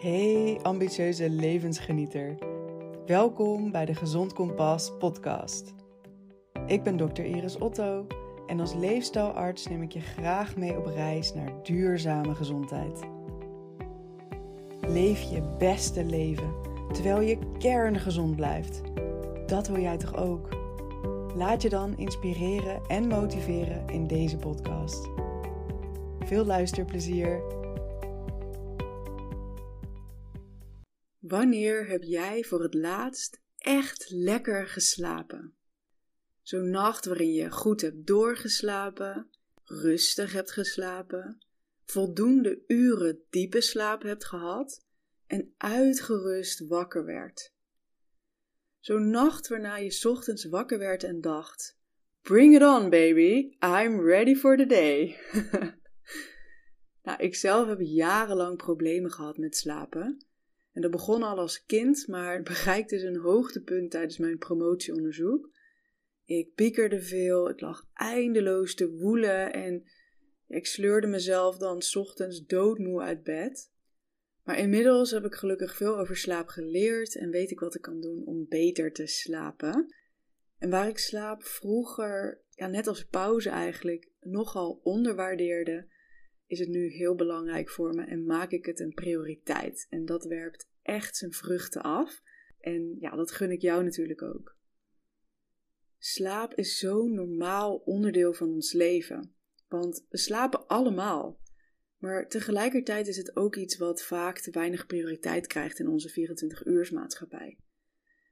Hey ambitieuze levensgenieter, welkom bij de Gezond Kompas podcast. Ik ben Dr. Iris Otto en als leefstijlarts neem ik je graag mee op reis naar duurzame gezondheid. Leef je beste leven, terwijl je kerngezond blijft. Dat wil jij toch ook? Laat je dan inspireren en motiveren in deze podcast. Veel luisterplezier! Wanneer heb jij voor het laatst echt lekker geslapen? Zo'n nacht waarin je goed hebt doorgeslapen, rustig hebt geslapen, voldoende uren diepe slaap hebt gehad en uitgerust wakker werd. Zo'n nacht waarna je ochtends wakker werd en dacht, bring it on baby, I'm ready for the day. Nou, ik zelf heb jarenlang problemen gehad met slapen. En dat begon al als kind, maar bereikte dus een hoogtepunt tijdens mijn promotieonderzoek. Ik piekerde veel, ik lag eindeloos te woelen en ik sleurde mezelf dan 's ochtends doodmoe uit bed. Maar inmiddels heb ik gelukkig veel over slaap geleerd en weet ik wat ik kan doen om beter te slapen. En waar ik slaap vroeger, ja, net als pauze eigenlijk, nogal onderwaardeerde, is het nu heel belangrijk voor me en maak ik het een prioriteit. En dat werpt echt zijn vruchten af. En ja, dat gun ik jou natuurlijk ook. Slaap is zo'n normaal onderdeel van ons leven. Want we slapen allemaal. Maar tegelijkertijd is het ook iets wat vaak te weinig prioriteit krijgt in onze 24-uursmaatschappij.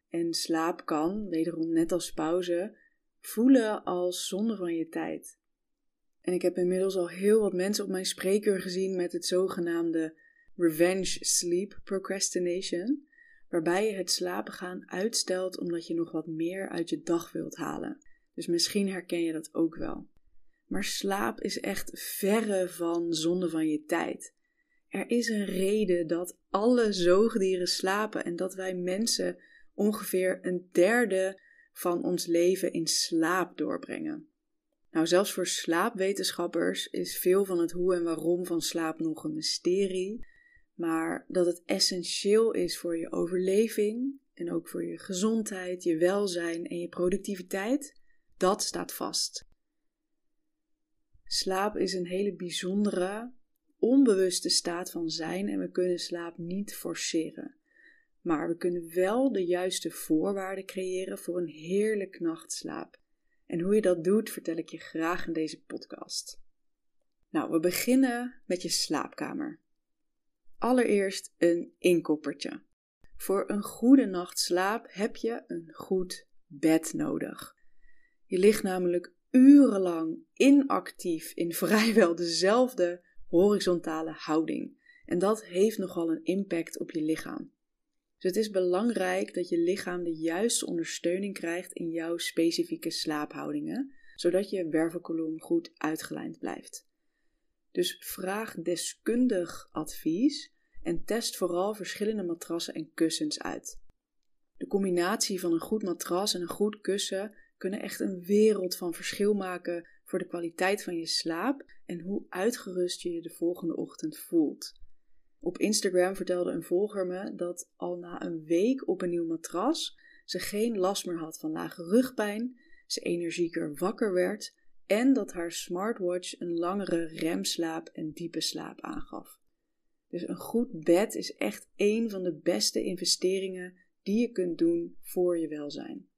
En slaap kan, wederom net als pauze, voelen als zonde van je tijd. En ik heb inmiddels al heel wat mensen op mijn spreekuur gezien met het zogenaamde revenge sleep procrastination, waarbij je het slapen gaan uitstelt omdat je nog wat meer uit je dag wilt halen. Dus misschien herken je dat ook wel. Maar slaap is echt verre van zonde van je tijd. Er is een reden dat alle zoogdieren slapen en dat wij mensen ongeveer een derde van ons leven in slaap doorbrengen. Nou, zelfs voor slaapwetenschappers is veel van het hoe en waarom van slaap nog een mysterie, maar dat het essentieel is voor je overleving en ook voor je gezondheid, je welzijn en je productiviteit, dat staat vast. Slaap is een hele bijzondere, onbewuste staat van zijn en we kunnen slaap niet forceren, maar we kunnen wel de juiste voorwaarden creëren voor een heerlijk nachtslaap. En hoe je dat doet, vertel ik je graag in deze podcast. Nou, we beginnen met je slaapkamer. Allereerst een inkoppertje. Voor een goede nacht slaap heb je een goed bed nodig. Je ligt namelijk urenlang inactief in vrijwel dezelfde horizontale houding. En dat heeft nogal een impact op je lichaam. Dus het is belangrijk dat je lichaam de juiste ondersteuning krijgt in jouw specifieke slaaphoudingen, zodat je wervelkolom goed uitgelijnd blijft. Dus vraag deskundig advies en test vooral verschillende matrassen en kussens uit. De combinatie van een goed matras en een goed kussen kunnen echt een wereld van verschil maken voor de kwaliteit van je slaap en hoe uitgerust je je de volgende ochtend voelt. Op Instagram vertelde een volger me dat al na een week op een nieuw matras ze geen last meer had van lage rugpijn, ze energieker wakker werd en dat haar smartwatch een langere remslaap en diepe slaap aangaf. Dus een goed bed is echt één van de beste investeringen die je kunt doen voor je welzijn.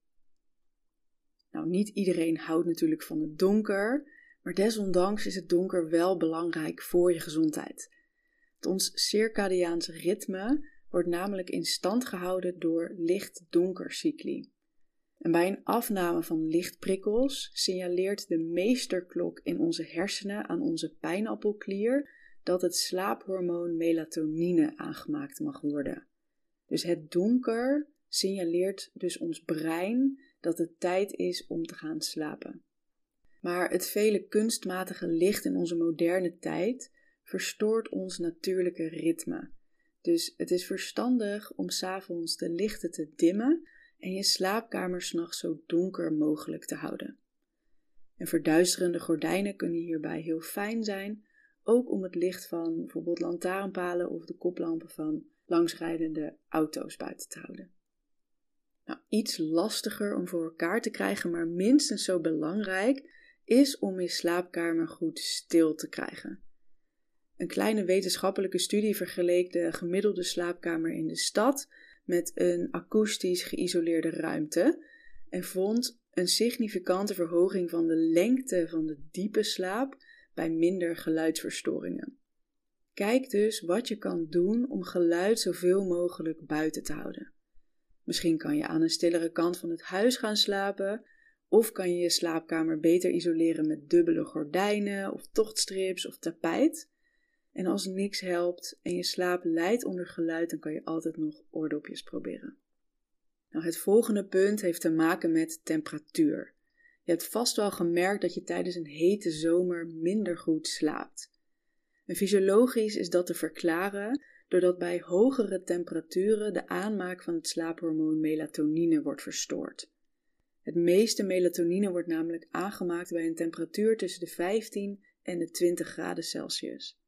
Nou, niet iedereen houdt natuurlijk van het donker, maar desondanks is het donker wel belangrijk voor je gezondheid. Ons circadiaans ritme wordt namelijk in stand gehouden door licht-donkercycli. En bij een afname van lichtprikkels signaleert de meesterklok in onze hersenen aan onze pijnappelklier dat het slaaphormoon melatonine aangemaakt mag worden. Dus het donker signaleert dus ons brein dat het tijd is om te gaan slapen. Maar het vele kunstmatige licht in onze moderne tijd verstoort ons natuurlijke ritme. Dus het is verstandig om 's avonds de lichten te dimmen en je slaapkamer 's nachts zo donker mogelijk te houden. En verduisterende gordijnen kunnen hierbij heel fijn zijn, ook om het licht van bijvoorbeeld lantaarnpalen of de koplampen van langsrijdende auto's buiten te houden. Nou, iets lastiger om voor elkaar te krijgen, maar minstens zo belangrijk, is om je slaapkamer goed stil te krijgen. Een kleine wetenschappelijke studie vergeleek de gemiddelde slaapkamer in de stad met een akoestisch geïsoleerde ruimte en vond een significante verhoging van de lengte van de diepe slaap bij minder geluidsverstoringen. Kijk dus wat je kan doen om geluid zoveel mogelijk buiten te houden. Misschien kan je aan een stillere kant van het huis gaan slapen, of kan je je slaapkamer beter isoleren met dubbele gordijnen of tochtstrips of tapijt. En als niks helpt en je slaap lijdt onder geluid, dan kan je altijd nog oordopjes proberen. Nou, het volgende punt heeft te maken met temperatuur. Je hebt vast wel gemerkt dat je tijdens een hete zomer minder goed slaapt. En fysiologisch is dat te verklaren doordat bij hogere temperaturen de aanmaak van het slaaphormoon melatonine wordt verstoord. Het meeste melatonine wordt namelijk aangemaakt bij een temperatuur tussen de 15 en de 20 graden Celsius.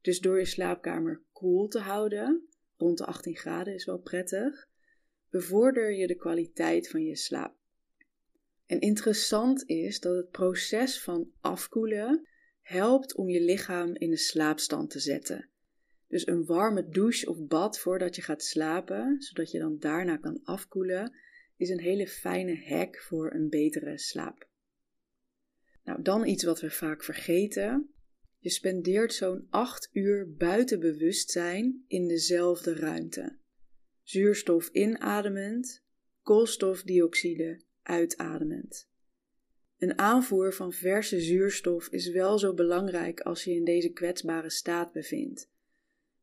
Dus door je slaapkamer koel te houden, rond de 18 graden is wel prettig, bevorder je de kwaliteit van je slaap. En interessant is dat het proces van afkoelen helpt om je lichaam in de slaapstand te zetten. Dus een warme douche of bad voordat je gaat slapen, zodat je dan daarna kan afkoelen, is een hele fijne hack voor een betere slaap. Nou, dan iets wat we vaak vergeten. Je spendeert zo'n 8 uur buiten bewustzijn in dezelfde ruimte. Zuurstof inademend, koolstofdioxide uitademend. Een aanvoer van verse zuurstof is wel zo belangrijk als je in deze kwetsbare staat bevindt.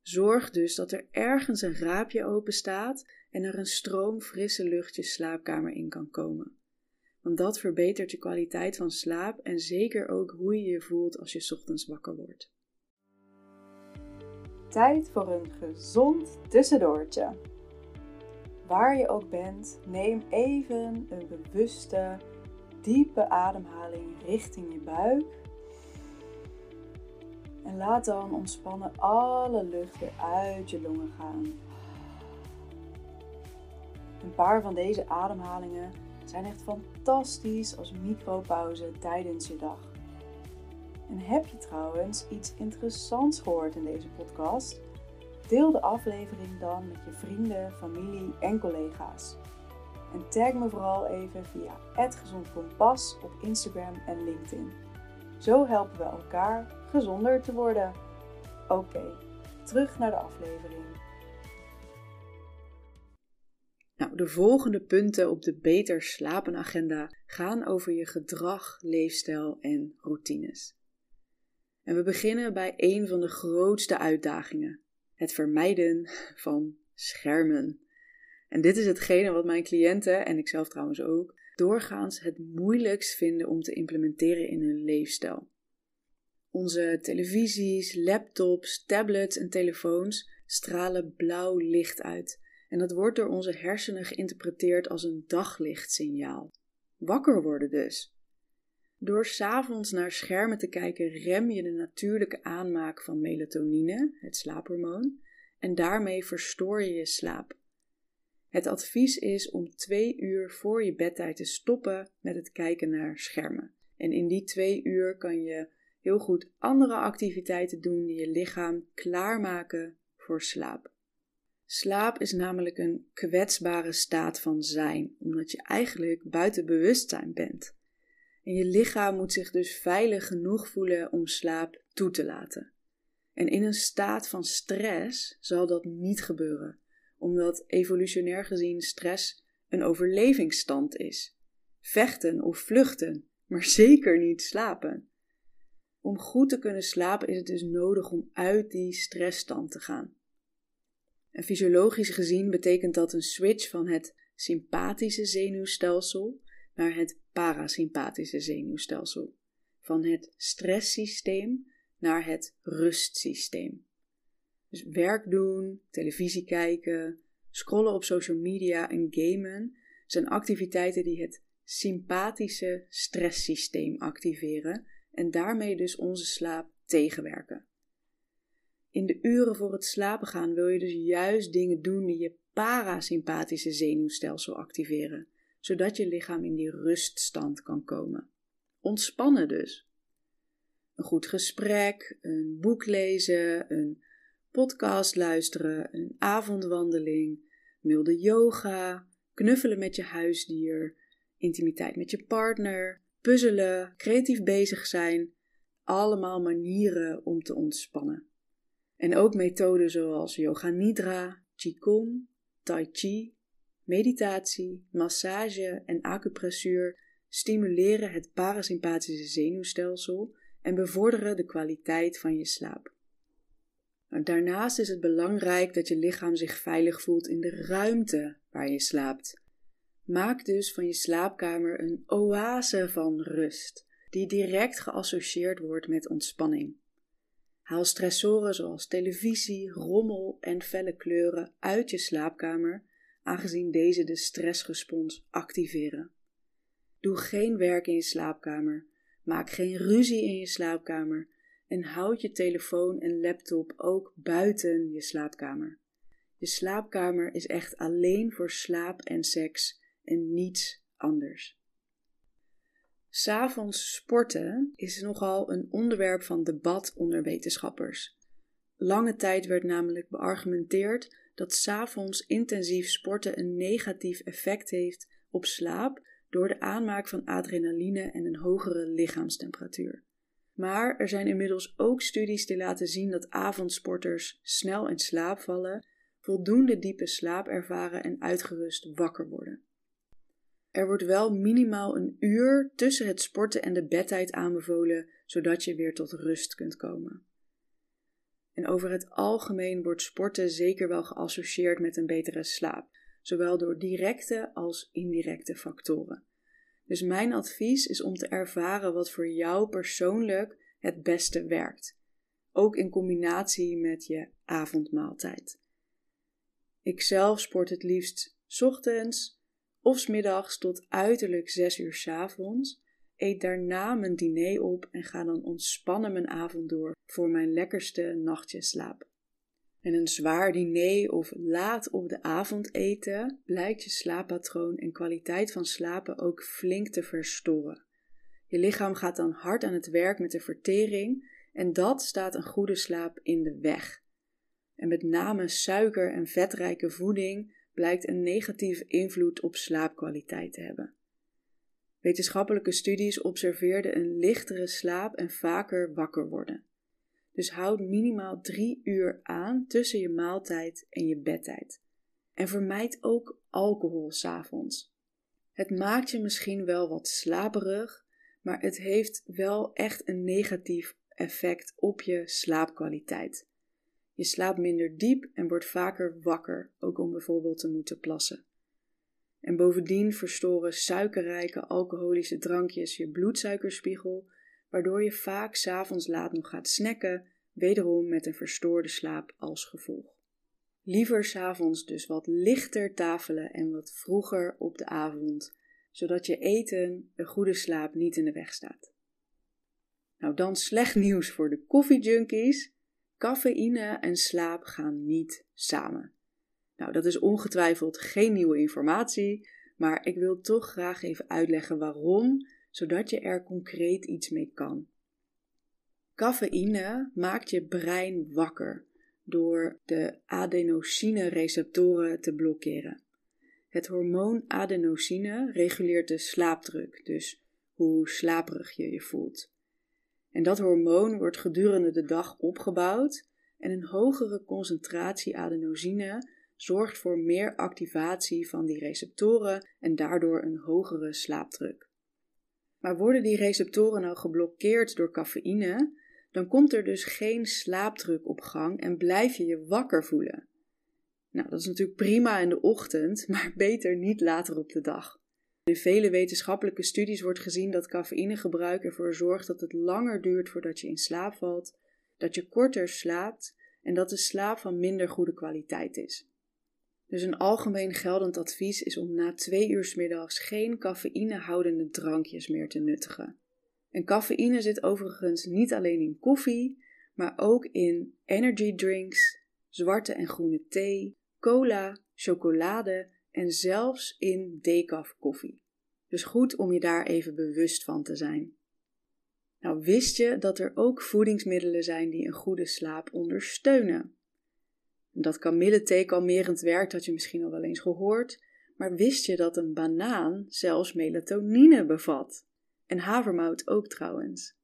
Zorg dus dat er ergens een raapje open staat en er een stroom frisse lucht je slaapkamer in kan komen. Want dat verbetert je kwaliteit van slaap en zeker ook hoe je je voelt als je 's ochtends wakker wordt. Tijd voor een gezond tussendoortje. Waar je ook bent, neem even een bewuste, diepe ademhaling richting je buik. En laat dan ontspannen alle lucht weer uit je longen gaan. Een paar van deze ademhalingen zijn echt fantastisch als micropauze tijdens je dag. En heb je trouwens iets interessants gehoord in deze podcast? Deel de aflevering dan met je vrienden, familie en collega's. En tag me vooral even via @gezondkompas op Instagram en LinkedIn. Zo helpen we elkaar gezonder te worden. Oké, terug naar de aflevering. Nou, de volgende punten op de beter slapen agenda gaan over je gedrag, leefstijl en routines. En we beginnen bij een van de grootste uitdagingen: het vermijden van schermen. En dit is hetgene wat mijn cliënten, en ikzelf trouwens ook, doorgaans het moeilijkst vinden om te implementeren in hun leefstijl. Onze televisies, laptops, tablets en telefoons stralen blauw licht uit. En dat wordt door onze hersenen geïnterpreteerd als een daglichtsignaal. Wakker worden dus. Door 's avonds naar schermen te kijken rem je de natuurlijke aanmaak van melatonine, het slaaphormoon, en daarmee verstoor je je slaap. Het advies is om 2 uur voor je bedtijd te stoppen met het kijken naar schermen. En in die 2 uur kan je heel goed andere activiteiten doen die je lichaam klaarmaken voor slaap. Slaap is namelijk een kwetsbare staat van zijn, omdat je eigenlijk buiten bewustzijn bent. En je lichaam moet zich dus veilig genoeg voelen om slaap toe te laten. En in een staat van stress zal dat niet gebeuren, omdat evolutionair gezien stress een overlevingsstand is. Vechten of vluchten, maar zeker niet slapen. Om goed te kunnen slapen is het dus nodig om uit die stressstand te gaan. En fysiologisch gezien betekent dat een switch van het sympathische zenuwstelsel naar het parasympathische zenuwstelsel. Van het stresssysteem naar het rustsysteem. Dus werk doen, televisie kijken, scrollen op social media en gamen zijn activiteiten die het sympathische stresssysteem activeren en daarmee dus onze slaap tegenwerken. In de uren voor het slapen gaan wil je dus juist dingen doen die je parasympathische zenuwstelsel activeren, zodat je lichaam in die ruststand kan komen. Ontspannen dus. Een goed gesprek, een boek lezen, een podcast luisteren, een avondwandeling, milde yoga, knuffelen met je huisdier, intimiteit met je partner, puzzelen, creatief bezig zijn. Allemaal manieren om te ontspannen. En ook methoden zoals yoga nidra, qigong, tai chi, meditatie, massage en acupressuur stimuleren het parasympathische zenuwstelsel en bevorderen de kwaliteit van je slaap. Daarnaast is het belangrijk dat je lichaam zich veilig voelt in de ruimte waar je slaapt. Maak dus van je slaapkamer een oase van rust, die direct geassocieerd wordt met ontspanning. Haal stressoren zoals televisie, rommel en felle kleuren uit je slaapkamer, aangezien deze de stressrespons activeren. Doe geen werk in je slaapkamer, maak geen ruzie in je slaapkamer en houd je telefoon en laptop ook buiten je slaapkamer. Je slaapkamer is echt alleen voor slaap en seks en niets anders. 'S Avonds sporten is nogal een onderwerp van debat onder wetenschappers. Lange tijd werd namelijk beargumenteerd dat 's avonds intensief sporten een negatief effect heeft op slaap door de aanmaak van adrenaline en een hogere lichaamstemperatuur. Maar er zijn inmiddels ook studies die laten zien dat avondsporters snel in slaap vallen, voldoende diepe slaap ervaren en uitgerust wakker worden. Er wordt wel minimaal een uur tussen het sporten en de bedtijd aanbevolen, zodat je weer tot rust kunt komen. En over het algemeen wordt sporten zeker wel geassocieerd met een betere slaap, zowel door directe als indirecte factoren. Dus mijn advies is om te ervaren wat voor jou persoonlijk het beste werkt, ook in combinatie met je avondmaaltijd. Ikzelf sport het liefst 's ochtends of 's middags tot uiterlijk 6 uur 's avonds, eet daarna mijn diner op en ga dan ontspannen mijn avond door voor mijn lekkerste nachtje slaap. En een zwaar diner of laat op de avond eten blijkt je slaappatroon en kwaliteit van slapen ook flink te verstoren. Je lichaam gaat dan hard aan het werk met de vertering en dat staat een goede slaap in de weg. En met name suiker- en vetrijke voeding blijkt een negatieve invloed op slaapkwaliteit te hebben. Wetenschappelijke studies observeerden een lichtere slaap en vaker wakker worden. Dus houd minimaal 3 uur aan tussen je maaltijd en je bedtijd. En vermijd ook alcohol 's avonds. Het maakt je misschien wel wat slaperig, maar het heeft wel echt een negatief effect op je slaapkwaliteit. Je slaapt minder diep en wordt vaker wakker, ook om bijvoorbeeld te moeten plassen. En bovendien verstoren suikerrijke alcoholische drankjes je bloedsuikerspiegel, waardoor je vaak 's avonds laat nog gaat snacken, wederom met een verstoorde slaap als gevolg. Liever 's avonds dus wat lichter tafelen en wat vroeger op de avond, zodat je eten een goede slaap niet in de weg staat. Nou dan slecht nieuws voor de koffiejunkies. Cafeïne en slaap gaan niet samen. Nou, dat is ongetwijfeld geen nieuwe informatie, maar ik wil toch graag even uitleggen waarom, zodat je er concreet iets mee kan. Cafeïne maakt je brein wakker door de adenosine-receptoren te blokkeren. Het hormoon adenosine reguleert de slaapdruk, dus hoe slaperig je je voelt. En dat hormoon wordt gedurende de dag opgebouwd en een hogere concentratie adenosine zorgt voor meer activatie van die receptoren en daardoor een hogere slaapdruk. Maar worden die receptoren nou geblokkeerd door cafeïne, dan komt er dus geen slaapdruk op gang en blijf je je wakker voelen. Nou, dat is natuurlijk prima in de ochtend, maar beter niet later op de dag. In vele wetenschappelijke studies wordt gezien dat cafeïnegebruik ervoor zorgt dat het langer duurt voordat je in slaap valt, dat je korter slaapt en dat de slaap van minder goede kwaliteit is. Dus een algemeen geldend advies is om na 2 uur 's middags geen cafeïnehoudende drankjes meer te nuttigen. En cafeïne zit overigens niet alleen in koffie, maar ook in energy drinks, zwarte en groene thee, cola, chocolade en zelfs in decaf koffie. Dus goed om je daar even bewust van te zijn. Nou, wist je dat er ook voedingsmiddelen zijn die een goede slaap ondersteunen? Dat kamillethee kalmerend werkt had je misschien al wel eens gehoord, maar wist je dat een banaan zelfs melatonine bevat? En havermout ook trouwens.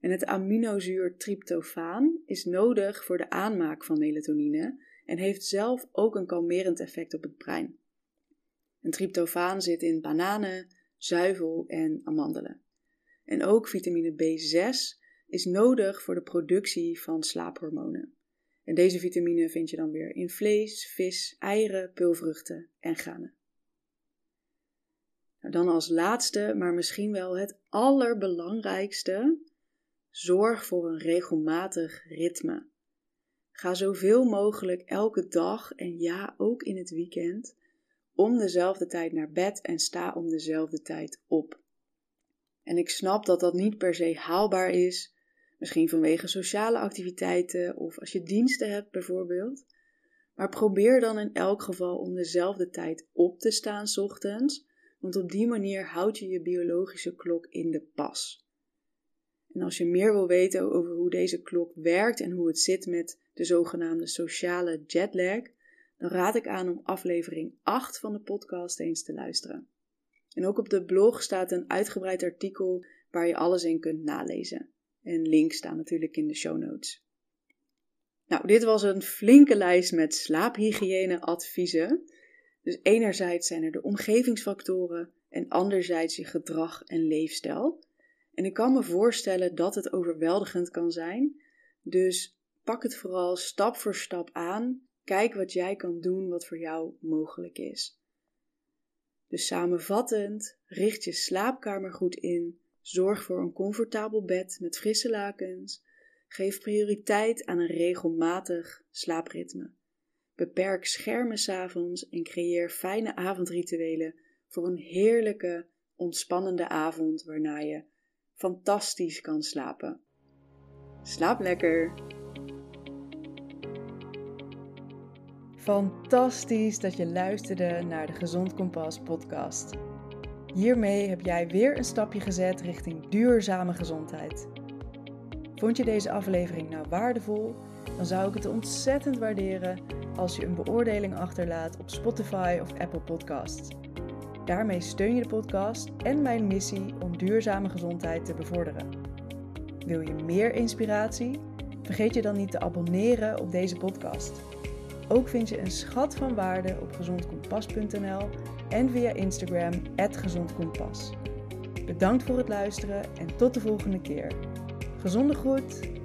En het aminozuur tryptofaan is nodig voor de aanmaak van melatonine en heeft zelf ook een kalmerend effect op het brein. En tryptofaan zit in bananen, zuivel en amandelen. En ook vitamine B6 is nodig voor de productie van slaaphormonen. En deze vitamine vind je dan weer in vlees, vis, eieren, peulvruchten en granen. Dan als laatste, maar misschien wel het allerbelangrijkste, zorg voor een regelmatig ritme. Ga zoveel mogelijk elke dag en ja, ook in het weekend, om dezelfde tijd naar bed en sta om dezelfde tijd op. En ik snap dat dat niet per se haalbaar is, misschien vanwege sociale activiteiten of als je diensten hebt bijvoorbeeld. Maar probeer dan in elk geval om dezelfde tijd op te staan 's ochtends, want op die manier houd je je biologische klok in de pas. En als je meer wil weten over hoe deze klok werkt en hoe het zit met de zogenaamde sociale jetlag, dan raad ik aan om aflevering 8 van de podcast eens te luisteren. En ook op de blog staat een uitgebreid artikel waar je alles in kunt nalezen. En links staan natuurlijk in de show notes. Nou, dit was een flinke lijst met slaaphygiëneadviezen. Dus enerzijds zijn er de omgevingsfactoren en anderzijds je gedrag en leefstijl. En ik kan me voorstellen dat het overweldigend kan zijn. Dus pak het vooral stap voor stap aan. Kijk wat jij kan doen wat voor jou mogelijk is. Dus samenvattend, richt je slaapkamer goed in, zorg voor een comfortabel bed met frisse lakens, geef prioriteit aan een regelmatig slaapritme. Beperk schermen 's avonds en creëer fijne avondrituelen voor een heerlijke, ontspannende avond waarna je fantastisch kan slapen. Slaap lekker! Fantastisch dat je luisterde naar de Gezond Kompas podcast. Hiermee heb jij weer een stapje gezet richting duurzame gezondheid. Vond je deze aflevering nou waardevol? Dan zou ik het ontzettend waarderen als je een beoordeling achterlaat op Spotify of Apple Podcasts. Daarmee steun je de podcast en mijn missie om duurzame gezondheid te bevorderen. Wil je meer inspiratie? Vergeet je dan niet te abonneren op deze podcast. Ook vind je een schat van waarde op gezondkompas.nl en via Instagram @gezondkompas. Bedankt voor het luisteren en tot de volgende keer. Gezonde groet!